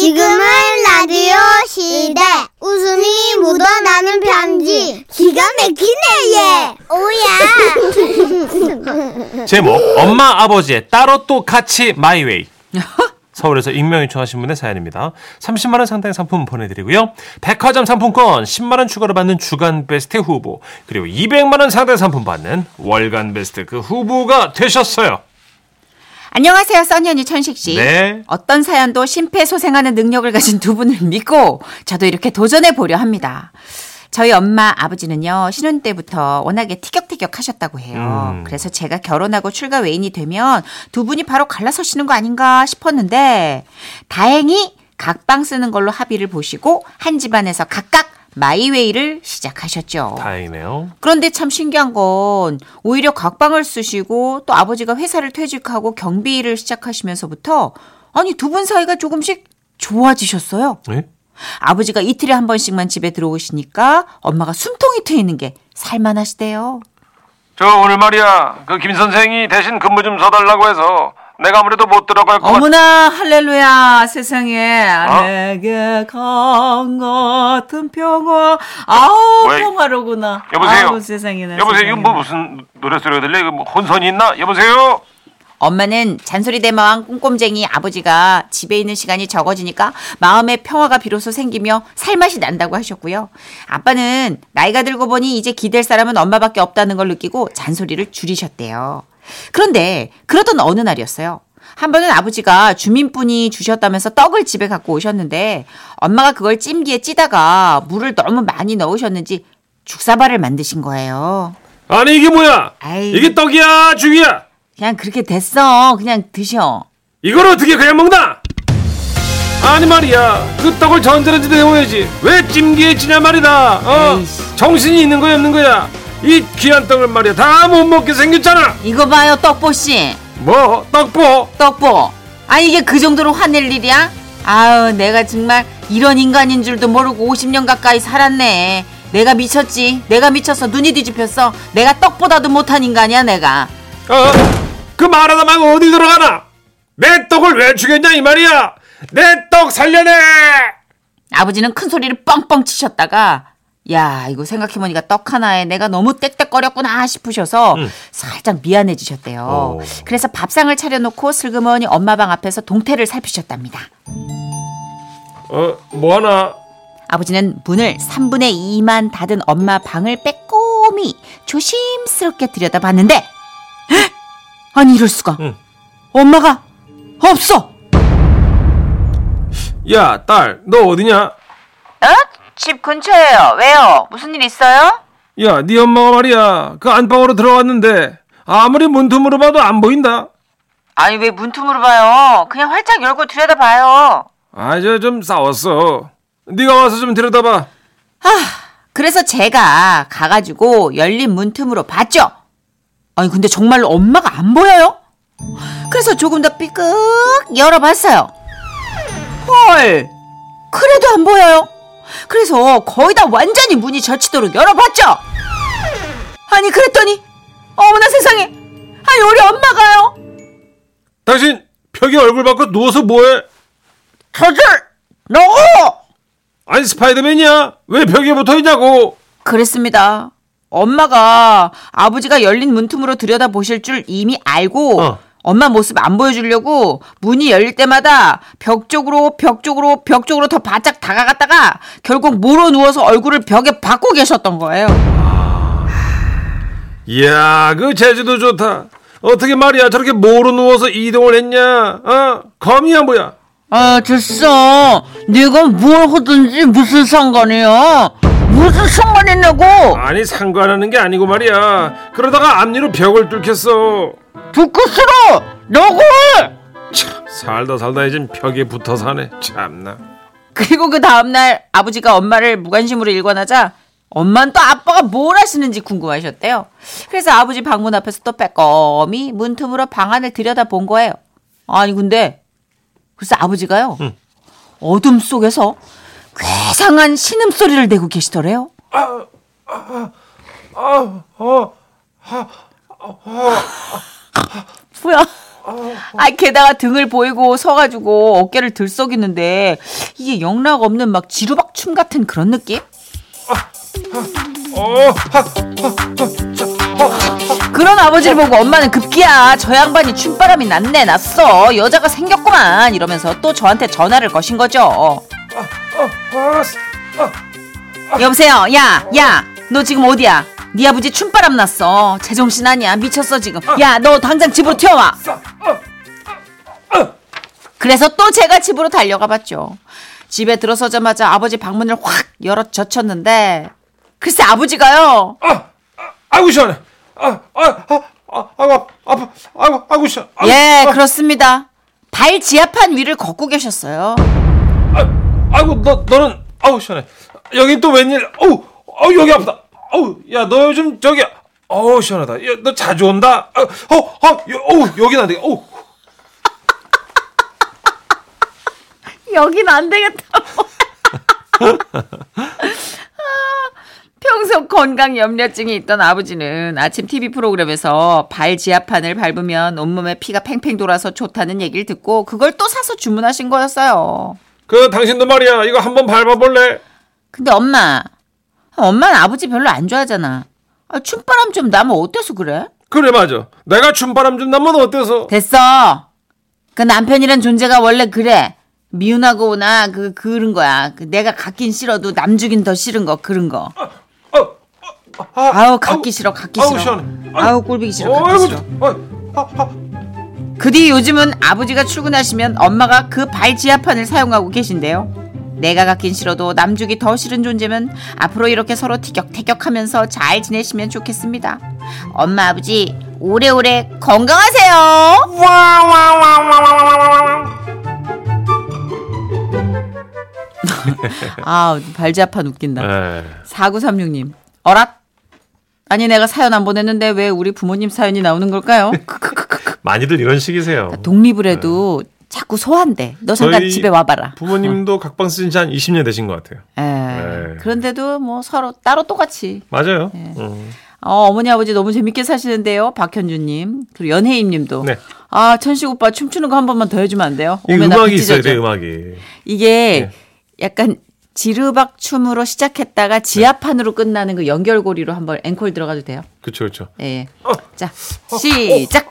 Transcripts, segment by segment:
지금은 라디오 시대. 웃음이 묻어나는 편지. 기가 막히네, 얘. 오야. 제목, 엄마, 아버지의 따로 또 같이 마이웨이. 서울에서 익명 요청하신 분의 사연입니다. 30만원 상당의 상품 보내드리고요. 백화점 상품권 10만원 추가로 받는 주간베스트 후보, 그리고 200만원 상당의 상품 받는 월간베스트 그 후보가 되셨어요. 안녕하세요. 써니언니 천식씨. 네. 어떤 사연도 심폐소생하는 능력을 가진 두 분을 믿고 저도 이렇게 도전해보려 합니다. 저희 엄마, 아버지는요, 신혼 때부터 워낙에 티격태격 하셨다고 해요. 그래서 제가 결혼하고 출가 외인이 되면 두 분이 바로 갈라서시는 거 아닌가 싶었는데, 다행히 각방 쓰는 걸로 합의를 보시고 한 집안에서 각각 마이웨이를 시작하셨죠. 다행이네요. 그런데 참 신기한 건 오히려 각방을 쓰시고 또 아버지가 회사를 퇴직하고 경비 일을 시작하시면서부터, 아니, 두 분 사이가 조금씩 좋아지셨어요. 네? 아버지가 이틀에 한 번씩만 집에 들어오시니까 엄마가 숨통이 트이는 게 살만하시대요. 저 오늘 말이야, 그 김 선생이 대신 근무 좀 서달라고 해서 내가 아무래도 못 들어갈 것 같아. 어머나 할렐루야, 세상에. 어? 내게 강 같은 평화. 아우 왜? 평화로구나. 여보세요. 아우, 세상에나, 여보세요. 이거 뭐 무슨 노래 소리가 들려? 이거 뭐 혼선이 있나? 여보세요. 엄마는 잔소리 대마왕 꼼꼼쟁이 아버지가 집에 있는 시간이 적어지니까 마음의 평화가 비로소 생기며 살맛이 난다고 하셨고요. 아빠는 나이가 들고 보니 이제 기댈 사람은 엄마밖에 없다는 걸 느끼고 잔소리를 줄이셨대요. 그런데 그러던 어느 날이었어요. 한 번은 아버지가 주민분이 주셨다면서 떡을 집에 갖고 오셨는데 엄마가 그걸 찜기에 찌다가 물을 너무 많이 넣으셨는지 죽사발을 만드신 거예요. 아니 이게 뭐야? 아이, 이게 떡이야 죽이야? 그냥 그렇게 됐어. 그냥 드셔. 이걸 어떻게 그냥 먹나? 아니 말이야, 그 떡을 전자레인지에 데워야지 왜 찜기에 찌냐 말이다. 정신이 있는 거야 없는 거야? 이 귀한 떡을 말이야 다 못 먹게 생겼잖아. 이거 봐요 떡보씨. 뭐? 떡보. 아니 이게 그 정도로 화낼 일이야? 아우 내가 정말 이런 인간인 줄도 모르고 50년 가까이 살았네. 내가 미쳤지. 내가 미쳤어. 눈이 뒤집혔어. 내가 떡보다도 못한 인간이야 내가. 그 말하다 말고 어디 들어가나? 내 떡을 왜 죽였냐 이 말이야. 내 떡 살려내. 아버지는 큰 소리를 뻥뻥 치셨다가, 야 이거 생각해보니까 떡 하나에 내가 너무 떽떽거렸구나 싶으셔서 살짝 미안해지셨대요. 오. 그래서 밥상을 차려놓고 슬그머니 엄마 방 앞에서 동태를 살피셨답니다. 뭐하나? 아버지는 문을 3분의 2만 닫은 엄마 방을 빼꼼히 조심스럽게 들여다봤는데, 헉! 아니 이럴 수가. 엄마가 없어. 야 딸 너 어디냐? 어? 집 근처에요. 왜요? 무슨 일 있어요? 야, 네 엄마가 말이야 그 안방으로 들어갔는데 아무리 문틈으로 봐도 안 보인다. 아니 왜 문틈으로 봐요? 그냥 활짝 열고 들여다봐요. 아, 저 좀 싸웠어. 네가 와서 좀 들여다봐. 아, 그래서 제가 가가지고 열린 문틈으로 봤죠. 아니 근데 정말로 엄마가 안 보여요? 그래서 조금 더 삐끗 열어봤어요. 헐, 그래도 안 보여요. 그래서 거의 다 완전히 문이 젖히도록 열어봤죠. 아니 그랬더니 어머나 세상에, 아니 우리 엄마가요. 당신 벽에 얼굴 받고 누워서 뭐해? 저질 너! 아니 스파이더맨이야. 왜 벽에 붙어있냐고. 그랬습니다. 엄마가 아버지가 열린 문틈으로 들여다보실 줄 이미 알고 엄마 모습 안 보여주려고 문이 열릴 때마다 벽 쪽으로 더 바짝 다가갔다가 결국 모로 누워서 얼굴을 벽에 박고 계셨던 거예요. 이야, 그 제주도 좋다. 어떻게 말이야 저렇게 모로 누워서 이동을 했냐? 감이야 뭐야? 아 됐어. 네가 뭘 하든지 무슨 상관이야? 무슨 상관이 있냐고. 아니 상관하는 게 아니고 말이야. 그러다가 앞니로 벽을 뚫겠어. 죽고 쓰러! 너구! 참, 살다 이젠 벽에 붙어 사네. 참나. 그리고 그 다음날 아버지가 엄마를 무관심으로 일관하자 엄마는 또 아빠가 뭘 하시는지 궁금하셨대요. 그래서 아버지 방문 앞에서 또 빼꼼히 문틈으로 방 안을 들여다본 거예요. 아니 근데 글쎄 아버지가요 어둠 속에서 괴상한 신음소리를 내고 계시더래요. 뭐야? 아, 게다가 등을 보이고 서가지고 어깨를 들썩이는데 이게 영락 없는 막 지루박춤 같은 그런 느낌? 그런 아버지를 보고 엄마는 급기야 저 양반이 춤바람이 났네 났어 여자가 생겼구만 이러면서 또 저한테 전화를 거신 거죠. 여보세요. 야, 너 지금 어디야? 네 아버지 춤바람 났어. 제정신 아니야. 미쳤어 지금. 야, 너 당장 집으로 튀어와. 그래서 또 제가 집으로 달려가 봤죠. 집에 들어서자마자 아버지 방문을 확 열어 젖혔는데 글쎄 아버지가요. 아이고 시원해. 아이고 시원. 예, 그렇습니다. 발 지하판 위를 걷고 계셨어요. 아이고 너는 아우 시원해. 여긴 또 웬일? 아우 여기 아프다. 아우 야 너 요즘 저기 아우 시원하다. 야, 너 자주 온다. 여긴 안 되겠다. 여긴 안 되겠다. 평소 건강 염려증이 있던 아버지는 아침 TV 프로그램에서 발 지압판을 밟으면 온몸에 피가 팽팽 돌아서 좋다는 얘기를 듣고 그걸 또 사서 주문하신 거였어요. 당신도 말이야 이거 한번 밟아볼래? 근데 엄마는 아버지 별로 안 좋아하잖아. 춤바람 좀 나면 어때서 그래? 그래 맞아. 내가 춤바람 좀 나면 어때서? 됐어. 그 남편이란 존재가 원래 그래. 미운하고나 그런 거야. 내가 갖긴 싫어도 남 주긴 더 싫은 거 그런 거. 아우 갖기 싫어. 아우 꼴보기 싫어. 그 뒤 요즘은 아버지가 출근하시면 엄마가 그 발 지압판을 사용하고 계신데요. 내가 갖긴 싫어도 남주기 더 싫은 존재면 앞으로 이렇게 서로 티격태격하면서 잘 지내시면 좋겠습니다. 엄마 아버지 오래오래 건강하세요. 아 발자판 웃긴다. 4936님 어랏? 아니 내가 사연 안 보냈는데 왜 우리 부모님 사연이 나오는 걸까요? 많이들 이런 식이세요. 독립을 해도 자꾸 소환돼. 너 잠깐 집에 와봐라. 부모님도 각방 쓰신 지 한 20년 되신 것 같아요. 에. 그런데도 뭐 서로 따로 똑같이. 맞아요. 어머니 아버지 너무 재밌게 사시는데요. 박현주님 그리고 연혜임님도. 네. 아 천식 오빠 춤추는 거 한 번만 더 해주면 안 돼요? 이 음악이 있어요. 음악이. 이게 약간 지르박 춤으로 시작했다가 지압판으로 끝나는 그 연결고리로 한번 앵콜 들어가도 돼요? 그렇죠. 예. 자 시작.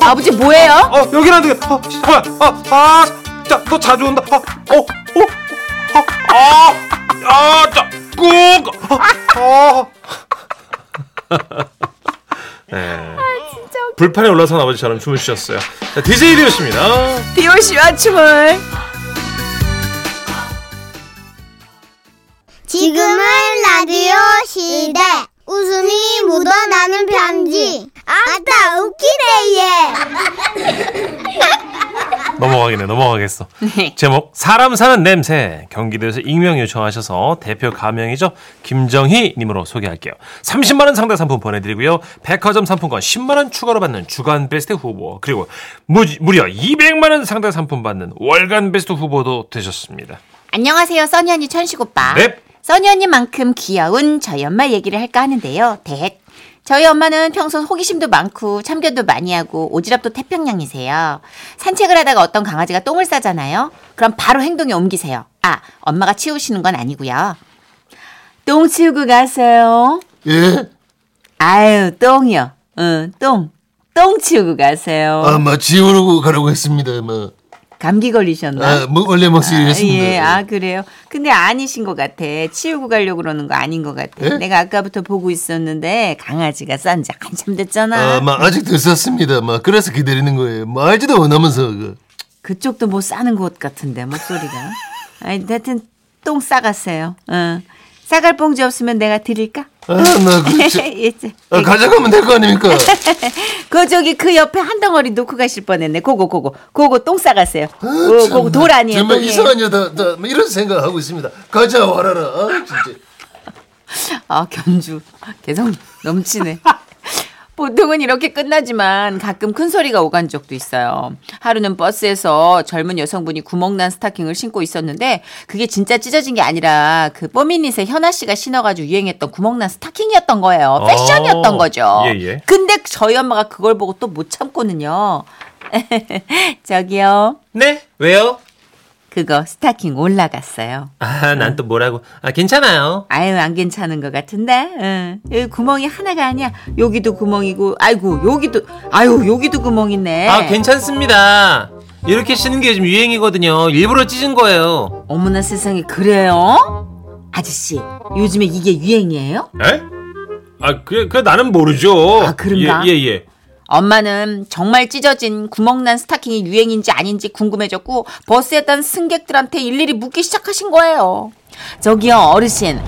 아버지 뭐예요? 여기는 안 되겠다. 자, 너 자주 온다. 자, 꾹. 불판에 올라선 아버지처럼 춤을 추셨어요. 자, DJ 디오 씨입니다. 디오 씨와 춤을. 지금은 라디오 시대. 웃음이 묻어나는 편지. 아따 웃기네 얘. 넘어가겠어. 제목 사람 사는 냄새. 경기도에서 익명 요청하셔서 대표 가명이죠. 김정희님으로 소개할게요. 30만 원 상당 상품 보내드리고요. 백화점 상품권 10만 원 추가로 받는 주간 베스트 후보 그리고 무려 200만 원 상당 상품 받는 월간 베스트 후보도 되셨습니다. 안녕하세요. 써니 언니 천식 오빠. 네. 써니 언니만큼 귀여운 저희 엄마 얘기를 할까 하는데요. 대헷. 저희 엄마는 평소 호기심도 많고 참견도 많이 하고 오지랖도 태평양이세요. 산책을 하다가 어떤 강아지가 똥을 싸잖아요. 그럼 바로 행동에 옮기세요. 엄마가 치우시는 건 아니고요. 똥 치우고 가세요. 예? 아유, 똥이요. 똥 치우고 가세요. 엄마 치우고 가라고 했습니다, 엄마. 감기 걸리셨나? 원래 목소리였습니다. 예, 그래요. 근데 아니신 것 같아. 치우고 가려고 그러는 거 아닌 것 같아. 예? 내가 아까부터 보고 있었는데 강아지가 싼 지 한참 됐잖아. 아직도 있었습니다. 그래서 기다리는 거예요. 알지도 못하면서. 그쪽도 뭐 싸는 것 같은데 목소리가. 하여튼 똥 싸갔어요. 싸갈 봉지 없으면 내가 드릴까? 그렇죠. 가져가면 될 거 아닙니까? 그 옆에 한 덩어리 놓고 가실 뻔했네. 그거 똥 싸가세요. 그거 돌 아니에요. 정말 똥에. 이상한 여자, 이런 생각하고 있습니다. 가져와라라. 진짜. 견주. 개성 넘치네. 보통은 이렇게 끝나지만 가끔 큰 소리가 오간 적도 있어요. 하루는 버스에서 젊은 여성분이 구멍난 스타킹을 신고 있었는데 그게 진짜 찢어진 게 아니라 그 뽀미닛의 현아 씨가 신어가지고 유행했던 구멍난 스타킹이었던 거예요. 패션이었던 거죠. 예예. 근데 저희 엄마가 그걸 보고 또 못 참고는요. 저기요. 네? 왜요? 그거 스타킹 올라갔어요. 아, 난 또 뭐라고. 아, 괜찮아요. 아유, 안 괜찮은 것 같은데. 응. 여기 구멍이 하나가 아니야. 여기도 구멍이고, 아이고, 여기도, 아유, 여기도 구멍 있네. 아, 괜찮습니다. 이렇게 신는 게 요즘 유행이거든요. 일부러 찢은 거예요. 어머나 세상에, 그래요? 아저씨, 요즘에 이게 유행이에요? 에? 아, 그래, 나는 모르죠. 아, 그런가? 예. 엄마는 정말 찢어진 구멍난 스타킹이 유행인지 아닌지 궁금해졌고 버스에 탄 승객들한테 일일이 묻기 시작하신 거예요. 저기요 어르신,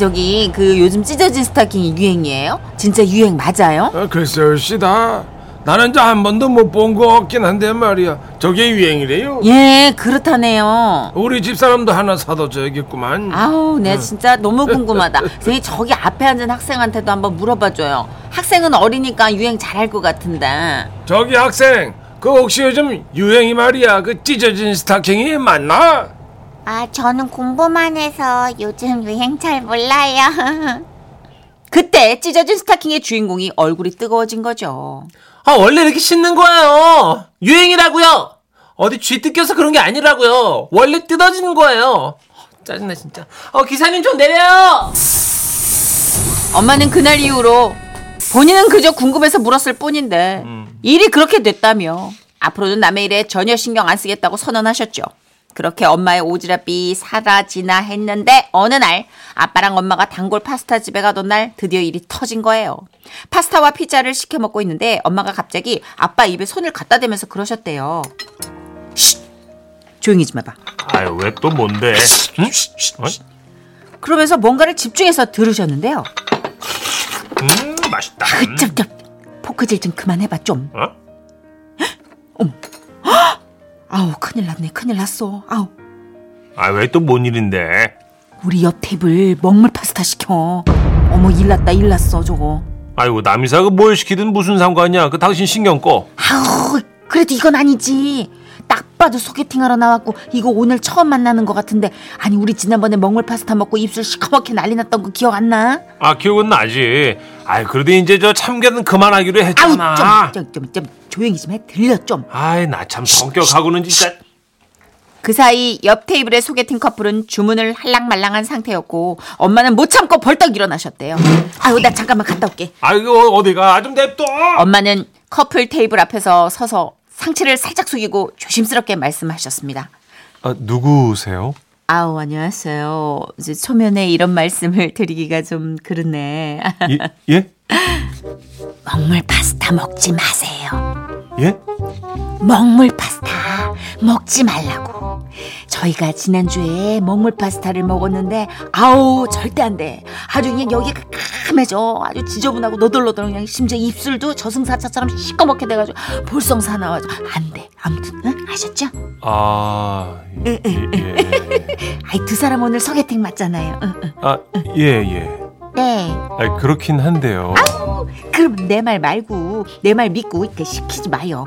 거기 그 요즘 찢어진 스타킹이 유행이에요? 진짜 유행 맞아요? 아, 글쎄요 씨다. 나는 이제 한 번도 못 본 것 같긴 한데 말이야. 저게 유행이래요? 예, 그렇다네요. 우리 집사람도 하나 사다 줘야겠구만. 아우, 내 진짜 너무 궁금하다. 선생님, 저기 앞에 앉은 학생한테도 한번 물어봐줘요. 학생은 어리니까 유행 잘할 것 같은데. 저기 학생, 그 혹시 요즘 유행이 말이야, 그 찢어진 스타킹이 맞나? 아, 저는 공부만 해서 요즘 유행 잘 몰라요. 그때 찢어진 스타킹의 주인공이 얼굴이 뜨거워진 거죠. 아, 원래 이렇게 신는 거예요. 유행이라고요. 어디 쥐 뜯겨서 그런 게 아니라고요. 원래 뜯어지는 거예요. 짜증나 진짜. 기사님 좀 내려요. 엄마는 그날 이후로 본인은 그저 궁금해서 물었을 뿐인데 일이 그렇게 됐다며 앞으로는 남의 일에 전혀 신경 안 쓰겠다고 선언하셨죠. 그렇게 엄마의 오지랖이 사라지나 했는데 어느 날 아빠랑 엄마가 단골 파스타 집에 가던 날 드디어 일이 터진 거예요. 파스타와 피자를 시켜 먹고 있는데 엄마가 갑자기 아빠 입에 손을 갖다 대면서 그러셨대요. 쉿! 조용히 좀 해봐. 아유, 왜 또 뭔데? 응? 그러면서 뭔가를 집중해서 들으셨는데요. 맛있다. 포크질 좀 그만해봐 좀. 어? 어머. 아우, 큰일 났네. 큰일 났어. 아우. 아, 왜 또 뭔 일인데? 우리 옆 테이블 먹물 파스타 시켜. 어머, 일 났어 저거. 아이고, 남이 사고 뭘 시키든 무슨 상관이야. 그 당신 신경 꺼. 아우, 그래도 이건 아니지. 딱 봐도 소개팅하러 나왔고 이거 오늘 처음 만나는 것 같은데. 아니, 우리 지난번에 먹물 파스타 먹고 입술 시커멓게 난리 났던 거 기억 안 나? 아, 기억은 나지. 아이, 그래도 이제 저 참견은 그만하기로 했잖아. 아우, 좀. 조용히 좀 해. 들려 좀. 아이, 나 참 성격하고는 진짜. 그 사이 옆 테이블의 소개팅 커플은 주문을 할랑말랑한 상태였고 엄마는 못 참고 벌떡 일어나셨대요. 아유, 나 잠깐만 갔다 올게. 아이고, 어디가. 좀 냅둬. 엄마는 커플 테이블 앞에서 서서 상체를 살짝 숙이고 조심스럽게 말씀하셨습니다. 아, 누구세요? 아우, 안녕하세요. 이제 초면에 이런 말씀을 드리기가 좀 그렇네. 예? 먹물 파스타 먹지 마세요. 예? 먹물 파스타 먹지 말라고. 저희가 지난주에 먹물 파스타를 먹었는데 아우, 절대 안 돼. 아주 그냥 여기가 까매져. 아주 지저분하고 너덜너덜, 그냥 심지어 입술도 저승사자처럼 시꺼멓게 돼가지고 볼썽사 나와서 안 돼. 아무튼 응? 아셨죠? 아... 예. 아이, 두 사람 오늘 소개팅 맞잖아요. 아, 예. 네. 아, 그렇긴 한데요. 아우, 그럼 내 말 말고 내 말 믿고 이렇게 시키지 마요.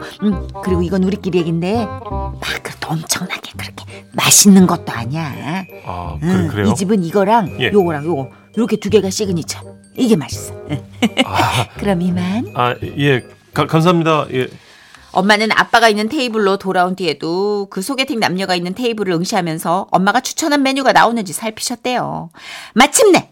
그리고 이건 우리끼리 얘긴데 막 그렇게 엄청나게 그렇게 맛있는 것도 아니야. 아, 그래요? 이 집은 이거랑 요거랑 요거 이렇게 두 개가 시그니처. 이게 맛있어. 아, 그럼 이만. 아, 예, 감사합니다. 예. 엄마는 아빠가 있는 테이블로 돌아온 뒤에도 그 소개팅 남녀가 있는 테이블을 응시하면서 엄마가 추천한 메뉴가 나오는지 살피셨대요. 마침내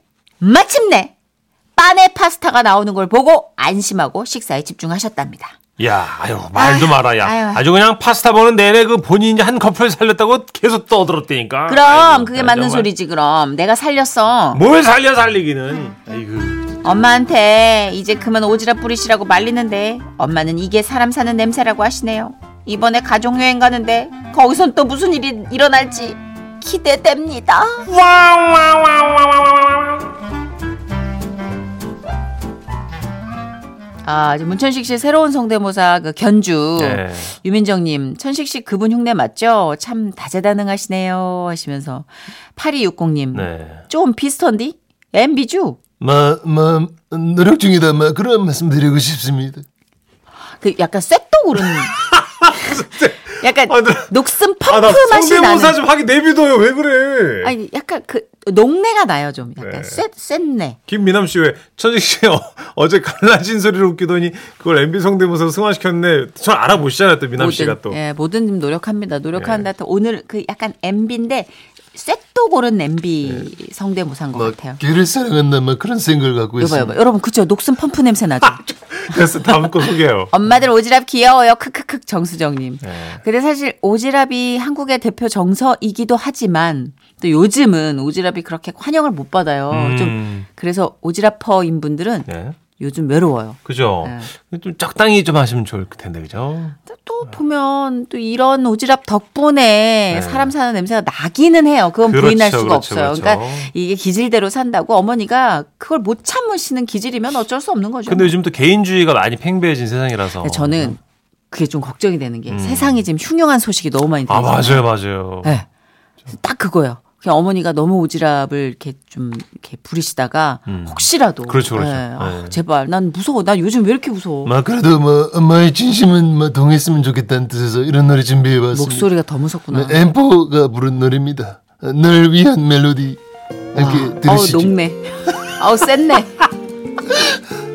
빠네 파스타가 나오는 걸 보고 안심하고 식사에 집중하셨답니다. 야, 아유, 말도 말아야. 아주 그냥 파스타 먹는 내내 그 본인이 한 커플 살렸다고 계속 떠들었다니까. 그럼 아이고, 그게 맞는 정말. 소리지 그럼. 내가 살렸어. 뭘 살리기는. 아이고. 엄마한테 이제 그만 오지랖 부리시라고 말리는데 엄마는 이게 사람 사는 냄새라고 하시네요. 이번에 가족여행 가는데 거기선 또 무슨 일이 일어날지 기대됩니다. 아, 문천식 씨 새로운 성대모사 그 견주. 네. 유민정님, 천식 씨 그분 흉내 맞죠? 참 다재다능하시네요 하시면서 8260님, 네. 좀 비슷한디? MB주 노력 중이다. 그런 말씀 드리고 싶습니다. 그 약간 쇳떡으로는 약간 녹슨 퍼프 맛이 나는. 성대모사 좀 하기 내비둬요. 왜 그래? 아니 약간 그 녹내가 나요 좀. 약간 쇳내. 김미남 씨 왜 천식 씨 어제 갈라진 소리로 웃기더니 그걸 MB 성대모사로 승화시켰네. 저 알아보시잖아요 또 미남 씨가 또. 예, 모든님 노력합니다. 노력한다. 예. 오늘 그 약간 MB인데. 쇳도 고른 냄비 네. 성대모사인 것 같아요. 개를 사랑한다 그런 생각을 갖고 있어요. 여러분 그죠? 녹슨 펌프 냄새 나죠? 그래서 다음 거 소개해요. 엄마들 오지랖 귀여워요. 크크크 정수정님. 네. 근데 사실 오지랖이 한국의 대표 정서이기도 하지만 또 요즘은 오지랖이 그렇게 환영을 못 받아요. 좀 그래서 오지랖퍼인 분들은 네. 요즘 외로워요. 그죠? 네. 좀 적당히 좀 하시면 좋을 텐데, 그죠? 또 보면 또 이런 오지랖 덕분에 네. 사람 사는 냄새가 나기는 해요. 그건 그렇죠, 부인할 수가 없어요. 그렇죠. 그러니까 이게 기질대로 산다고 어머니가 그걸 못 참으시는 기질이면 어쩔 수 없는 거죠. 근데 요즘 또 개인주의가 많이 팽배해진 세상이라서. 저는 그게 좀 걱정이 되는 게 세상이 지금 흉흉한 소식이 너무 많이 들리잖아요. 아, 맞아요, 맞아요. 네. 딱 그거예요. 어머니가 너무 오지랖을 이렇게 좀 이렇게 부리시다가 혹시라도 그렇죠. 네. 아, 제발 난 무서워. 난 요즘 왜 이렇게 무서워. 그래도 엄마의 진심은 동했으면 좋겠다는 뜻에서 이런 노래 준비해봤습니다. 목소리가 더 무섭구나. 엠포가 부른 노래입니다. 널 위한 멜로디. 이렇게 들으시죠. 녹네. 아우 쎘네.